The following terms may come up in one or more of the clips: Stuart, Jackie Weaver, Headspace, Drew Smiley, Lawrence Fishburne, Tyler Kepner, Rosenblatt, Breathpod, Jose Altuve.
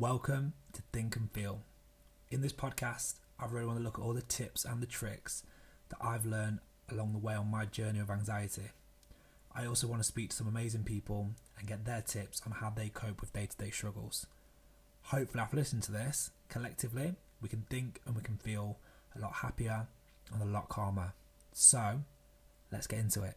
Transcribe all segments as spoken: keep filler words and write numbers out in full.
Welcome to Think and Feel. In this podcast, I really want to look at all the tips and the tricks that I've learned along the way on my journey of anxiety. I also want to speak to some amazing people and get their tips on how they cope with day-to-day struggles. Hopefully, after listening to this, collectively, we can think and we can feel a lot happier and a lot calmer. So, let's get into it.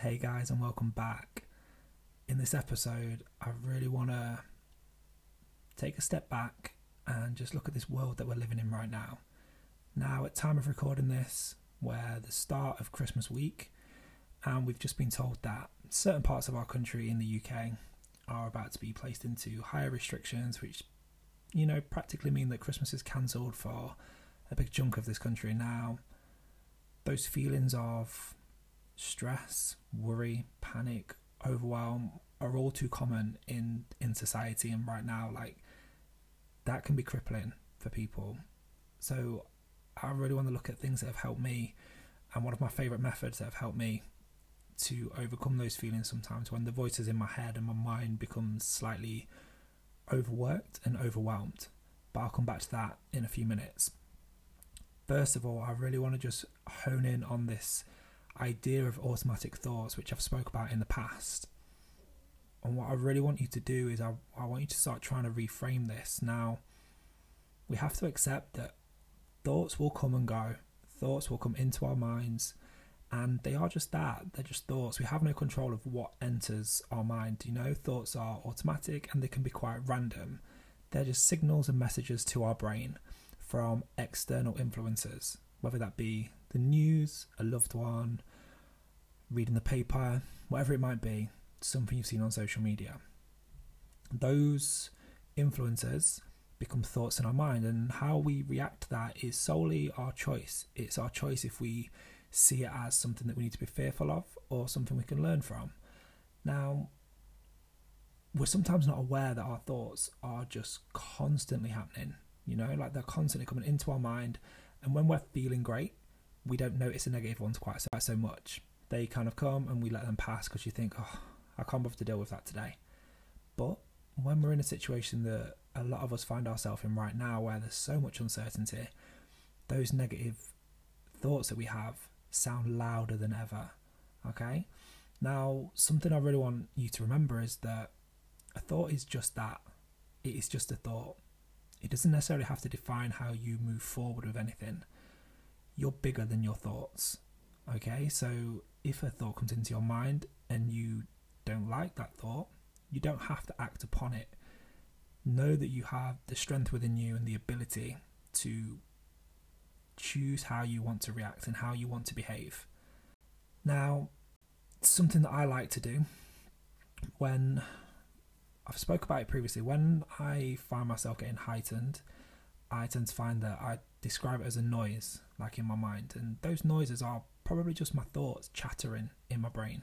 Hey guys, and welcome back. In this episode, I really want to take a step back and just look at this world that we're living in right now. Now, at time of recording this, we're the start of Christmas week, and we've just been told that certain parts of our country in the U K are about to be placed into higher restrictions, which, you know, practically mean that Christmas is cancelled for a big chunk of this country. Now, those feelings of stress, worry, panic, overwhelm are all too common in, in society, and right now, like, that can be crippling for people. So I really want to look at things that have helped me, and one of my favourite methods that have helped me to overcome those feelings sometimes when the voices in my head and my mind becomes slightly overworked and overwhelmed. But I'll come back to that in a few minutes. First of all, I really want to just hone in on this idea of automatic thoughts, which I've spoke about in the past. And what I really want you to do is I, I want you to start trying to reframe this. Now, we have to accept that thoughts will come and go. Thoughts will come into our minds, and they are just that. They're just thoughts. We have no control of what enters our mind. You know, thoughts are automatic, and they can be quite random. They're just signals and messages to our brain from external influences, whether that be the news, a loved one, reading the paper, whatever it might be, something you've seen on social media. Those influences become thoughts in our mind, and how we react to that is solely our choice. It's our choice if we see it as something that we need to be fearful of or something we can learn from. Now, we're sometimes not aware that our thoughts are just constantly happening, you know, like they're constantly coming into our mind. And when we're feeling great, we don't notice the negative ones quite so, so much. They kind of come and we let them pass because you think, oh, I can't bother to deal with that today. But when we're in a situation that a lot of us find ourselves in right now, where there's so much uncertainty, those negative thoughts that we have sound louder than ever, okay? Now, something I really want you to remember is that a thought is just that. It is just a thought. It doesn't necessarily have to define how you move forward with anything. You're bigger than your thoughts, okay? So if a thought comes into your mind and you don't like that thought, you don't have to act upon it. Know that you have the strength within you and the ability to choose how you want to react and how you want to behave. Now, something that I like to do when I've spoke about it previously, when I find myself getting heightened, I tend to find that I describe it as a noise, like in my mind, and those noises are probably just my thoughts chattering in my brain,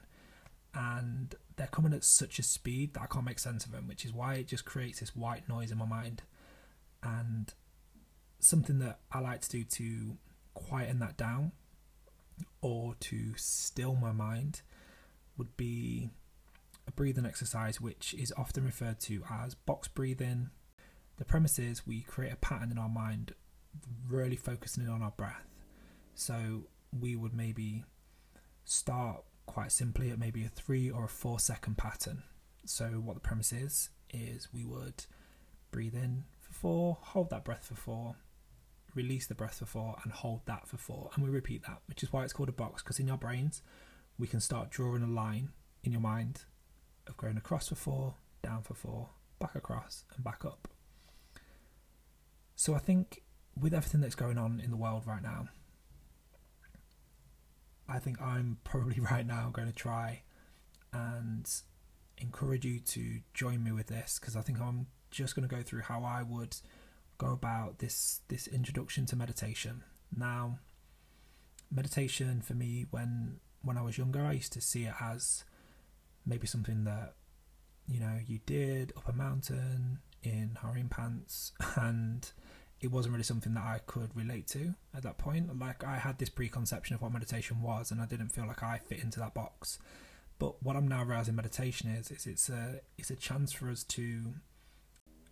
and they're coming at such a speed that I can't make sense of them, which is why it just creates this white noise in my mind. And something that I like to do to quieten that down or to still my mind would be a breathing exercise, which is often referred to as box breathing. The premise is we create a pattern in our mind, really focusing in on our breath. So we would maybe start quite simply at maybe a three or a four second pattern. So what the premise is, is we would breathe in for four, hold that breath for four, release the breath for four, and hold that for four. And we repeat that, which is why it's called a box, because in our brains, we can start drawing a line in your mind of going across for four, down for four, back across and back up. So I think with everything that's going on in the world right now, I think I'm probably right now going to try and encourage you to join me with this, because I think I'm just going to go through how I would go about this this introduction to meditation. Now, meditation for me, when when I was younger, I used to see it as maybe something that you know, you did Up a Mountain in harem pants, and it wasn't really something that I could relate to at that point. Like, I had this preconception of what meditation was, and I didn't feel like I fit into that box. But what I'm now realizing meditation is, is it's a it's a chance for us to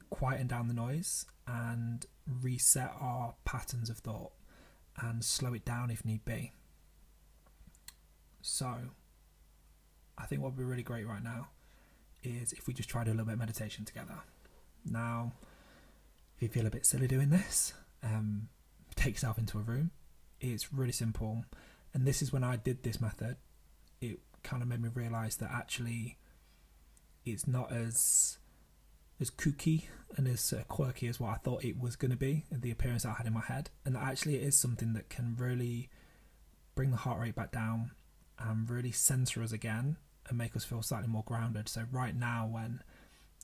quieten down the noise and reset our patterns of thought and slow it down if need be. So I think what would be really great right now is if we just tried a little bit of meditation together. Now, if you feel a bit silly doing this, um, take yourself into a room. It's really simple. And this is when I did this method, it kind of made me realise that actually it's not as as kooky and as uh, quirky as what I thought it was going to be, and the appearance that I had in my head, and that actually it is something that can really bring the heart rate back down and really centre us again and make us feel slightly more grounded. So right now, when,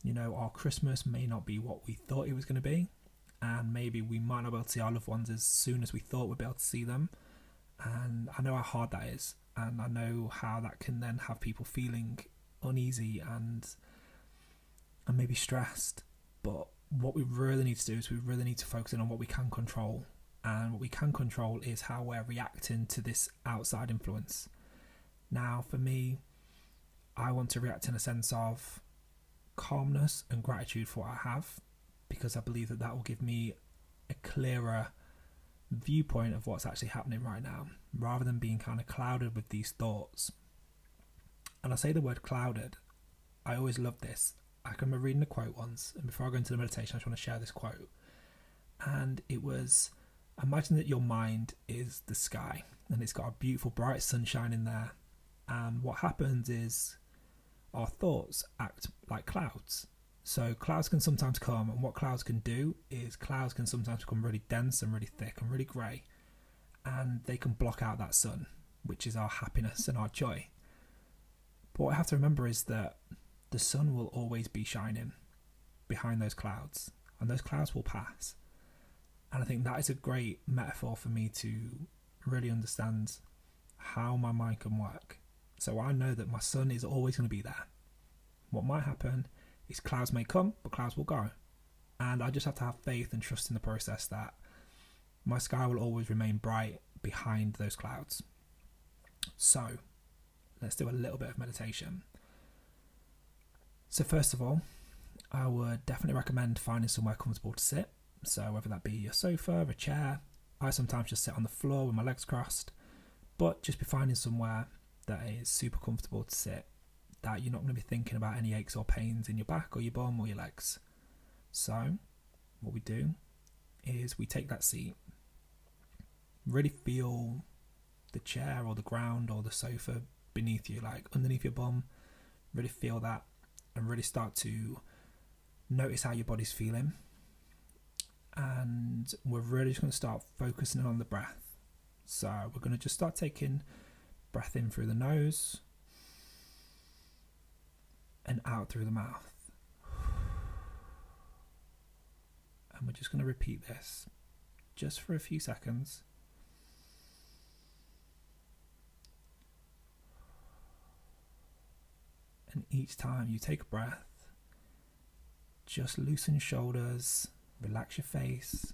you know, our Christmas may not be what we thought it was going to be, and maybe we might not be able to see our loved ones as soon as we thought we'd be able to see them, and I know how hard that is, and I know how that can then have people feeling uneasy and and maybe stressed. But what we really need to do is we really need to focus in on what we can control, and what we can control is how we're reacting to this outside influence. Now, for me, I want to react in a sense of calmness and gratitude for what I have, because I believe that that will give me a clearer viewpoint of what's actually happening right now, rather than being kind of clouded with these thoughts. And I say the word clouded, I always love this. I can remember reading a quote once, and before I go into the meditation, I just want to share this quote. And it was, imagine that your mind is the sky, and it's got a beautiful bright sunshine in there, and what happens is our thoughts act like clouds. So clouds can sometimes come, and what clouds can do is clouds can sometimes become really dense and really thick and really grey, and they can block out that sun, which is our happiness and our joy. But what I have to remember is that the sun will always be shining behind those clouds, and those clouds will pass. And I think that is a great metaphor for me to really understand how my mind can work. So I know that my sun is always going to be there. What might happen is clouds may come, but clouds will go. And I just have to have faith and trust in the process that my sky will always remain bright behind those clouds. So let's do a little bit of meditation. So first of all, I would definitely recommend finding somewhere comfortable to sit. So whether that be your sofa, a chair, I sometimes just sit on the floor with my legs crossed, but just be finding somewhere that is super comfortable to sit, that you're not going to be thinking about any aches or pains in your back or your bum or your legs. So what we do is we take that seat, really feel the chair or the ground or the sofa beneath you, like underneath your bum, really feel that, and really start to notice how your body's feeling. And we're really just going to start focusing on the breath. So we're going to just start taking breath in through the nose and out through the mouth. And we're just going to repeat this just for a few seconds. And each time you take a breath, just loosen shoulders, relax your face,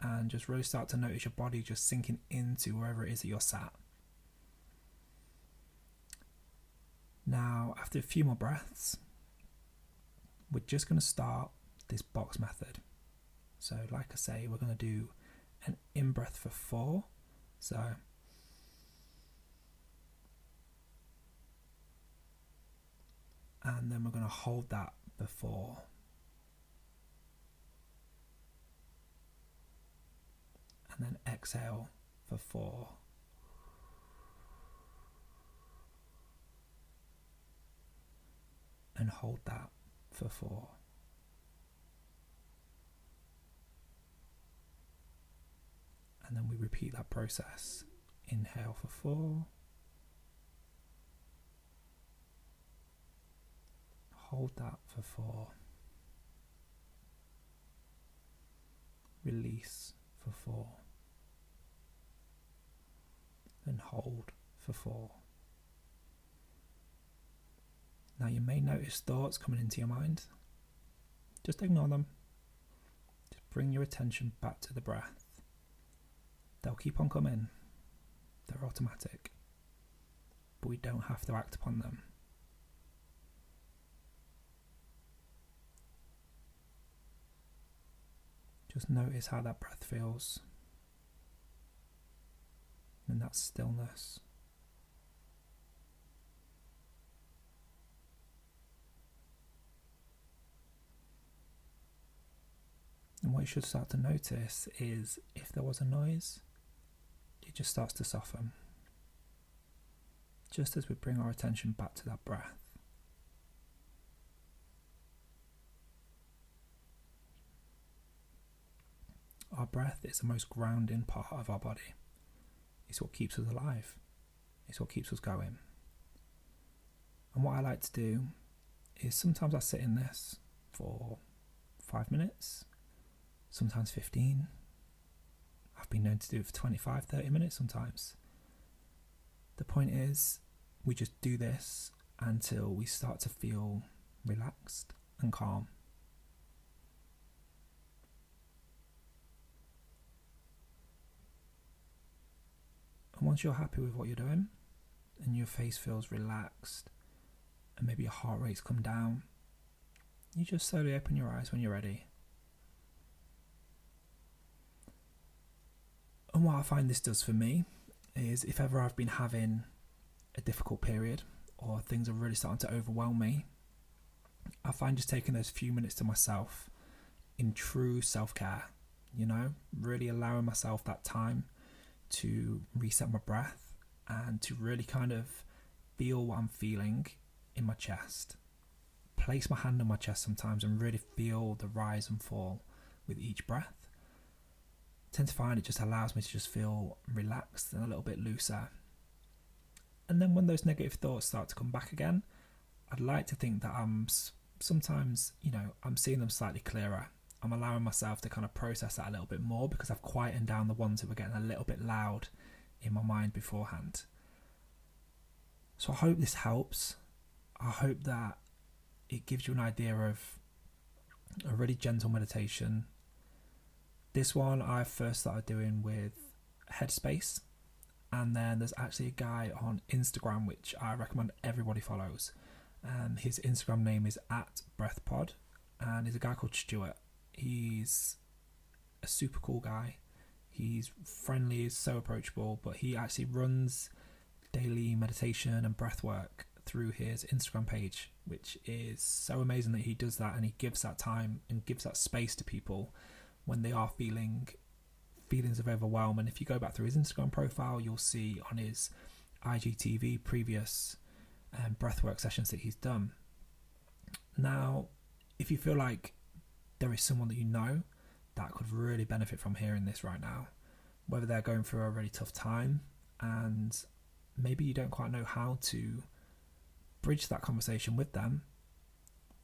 and just really start to notice your body just sinking into wherever it is that you're sat. Now, after a few more breaths, we're just going to start this box method. So like I say, we're going to do an in-breath for four. So and then we're going to hold that for four. And then exhale for four. And hold that for four. And then we repeat that process. Inhale for four. Hold that for four. Release for four. And hold for four. Now you may notice thoughts coming into your mind. Just ignore them. Just bring your attention back to the breath. They'll keep on coming. They're automatic. But we don't have to act upon them. Just notice how that breath feels. And that stillness. And what you should start to notice is if there was a noise, it just starts to soften. Just as we bring our attention back to that breath. Our breath is the most grounding part of our body. It's what keeps us alive. It's what keeps us going. And what I like to do is sometimes I sit in this for five minutes, sometimes fifteen. I've been known to do it for twenty-five, thirty minutes sometimes. The point is, we just do this until we start to feel relaxed and calm. And once you're happy with what you're doing, and your face feels relaxed, and maybe your heart rate's come down, you just slowly open your eyes when you're ready. And what I find this does for me is if ever I've been having a difficult period, or things are really starting to overwhelm me, I find just taking those few minutes to myself in true self-care, you know, really allowing myself that time to reset my breath and to really kind of feel what I'm feeling in my chest. Place my hand on my chest sometimes and really feel the rise and fall with each breath. I tend to find it just allows me to just feel relaxed and a little bit looser. And then when those negative thoughts start to come back again, I'd like to think that I'm sometimes, you know, I'm seeing them slightly clearer. I'm allowing myself to kind of process that a little bit more because I've quietened down the ones that were getting a little bit loud in my mind beforehand. So I hope this helps. I hope that it gives you an idea of a really gentle meditation. This one I first started doing with Headspace, and then there's actually a guy on Instagram which I recommend everybody follows. Um, his Instagram name is at Breathpod, and he's a guy called Stuart. He's a super cool guy. He's friendly, he's so approachable, but he actually runs daily meditation and breath work through his Instagram page, which is so amazing that he does that and he gives that time and gives that space to people when they are feeling feelings of overwhelm. And if you go back through his Instagram profile, you'll see on his I G T V previous um, breathwork sessions that he's done. Now, if you feel like there is someone that you know that could really benefit from hearing this right now, whether they're going through a really tough time and maybe you don't quite know how to bridge that conversation with them,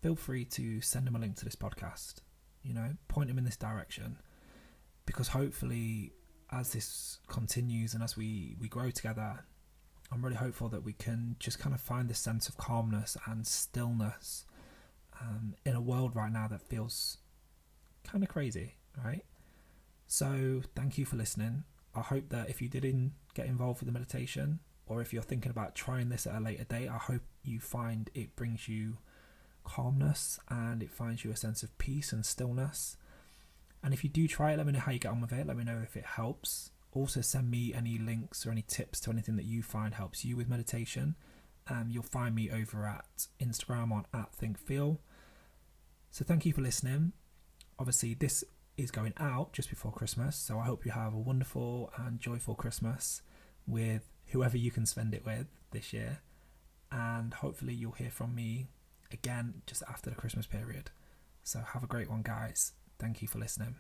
feel free to send them a link to this podcast, you know, point them in this direction, because hopefully as this continues and as we, we grow together, I'm really hopeful that we can just kind of find this sense of calmness and stillness um, in a world right now that feels kind of crazy, right? So thank you for listening. I hope that if you didn't get involved with the meditation, or if you're thinking about trying this at a later date, I hope you find it brings you calmness and it finds you a sense of peace and stillness. And if you do try it, let me know how you get on with it. Let me know if it helps. Also send me any links or any tips to anything that you find helps you with meditation. Um, you'll find me over at Instagram on at thinkfeel. So thank you for listening. Obviously this is going out just before Christmas, so I hope you have a wonderful and joyful Christmas with whoever you can spend it with this year, and hopefully you'll hear from me again just after the Christmas period. So have a great one, guys. Thank you for listening.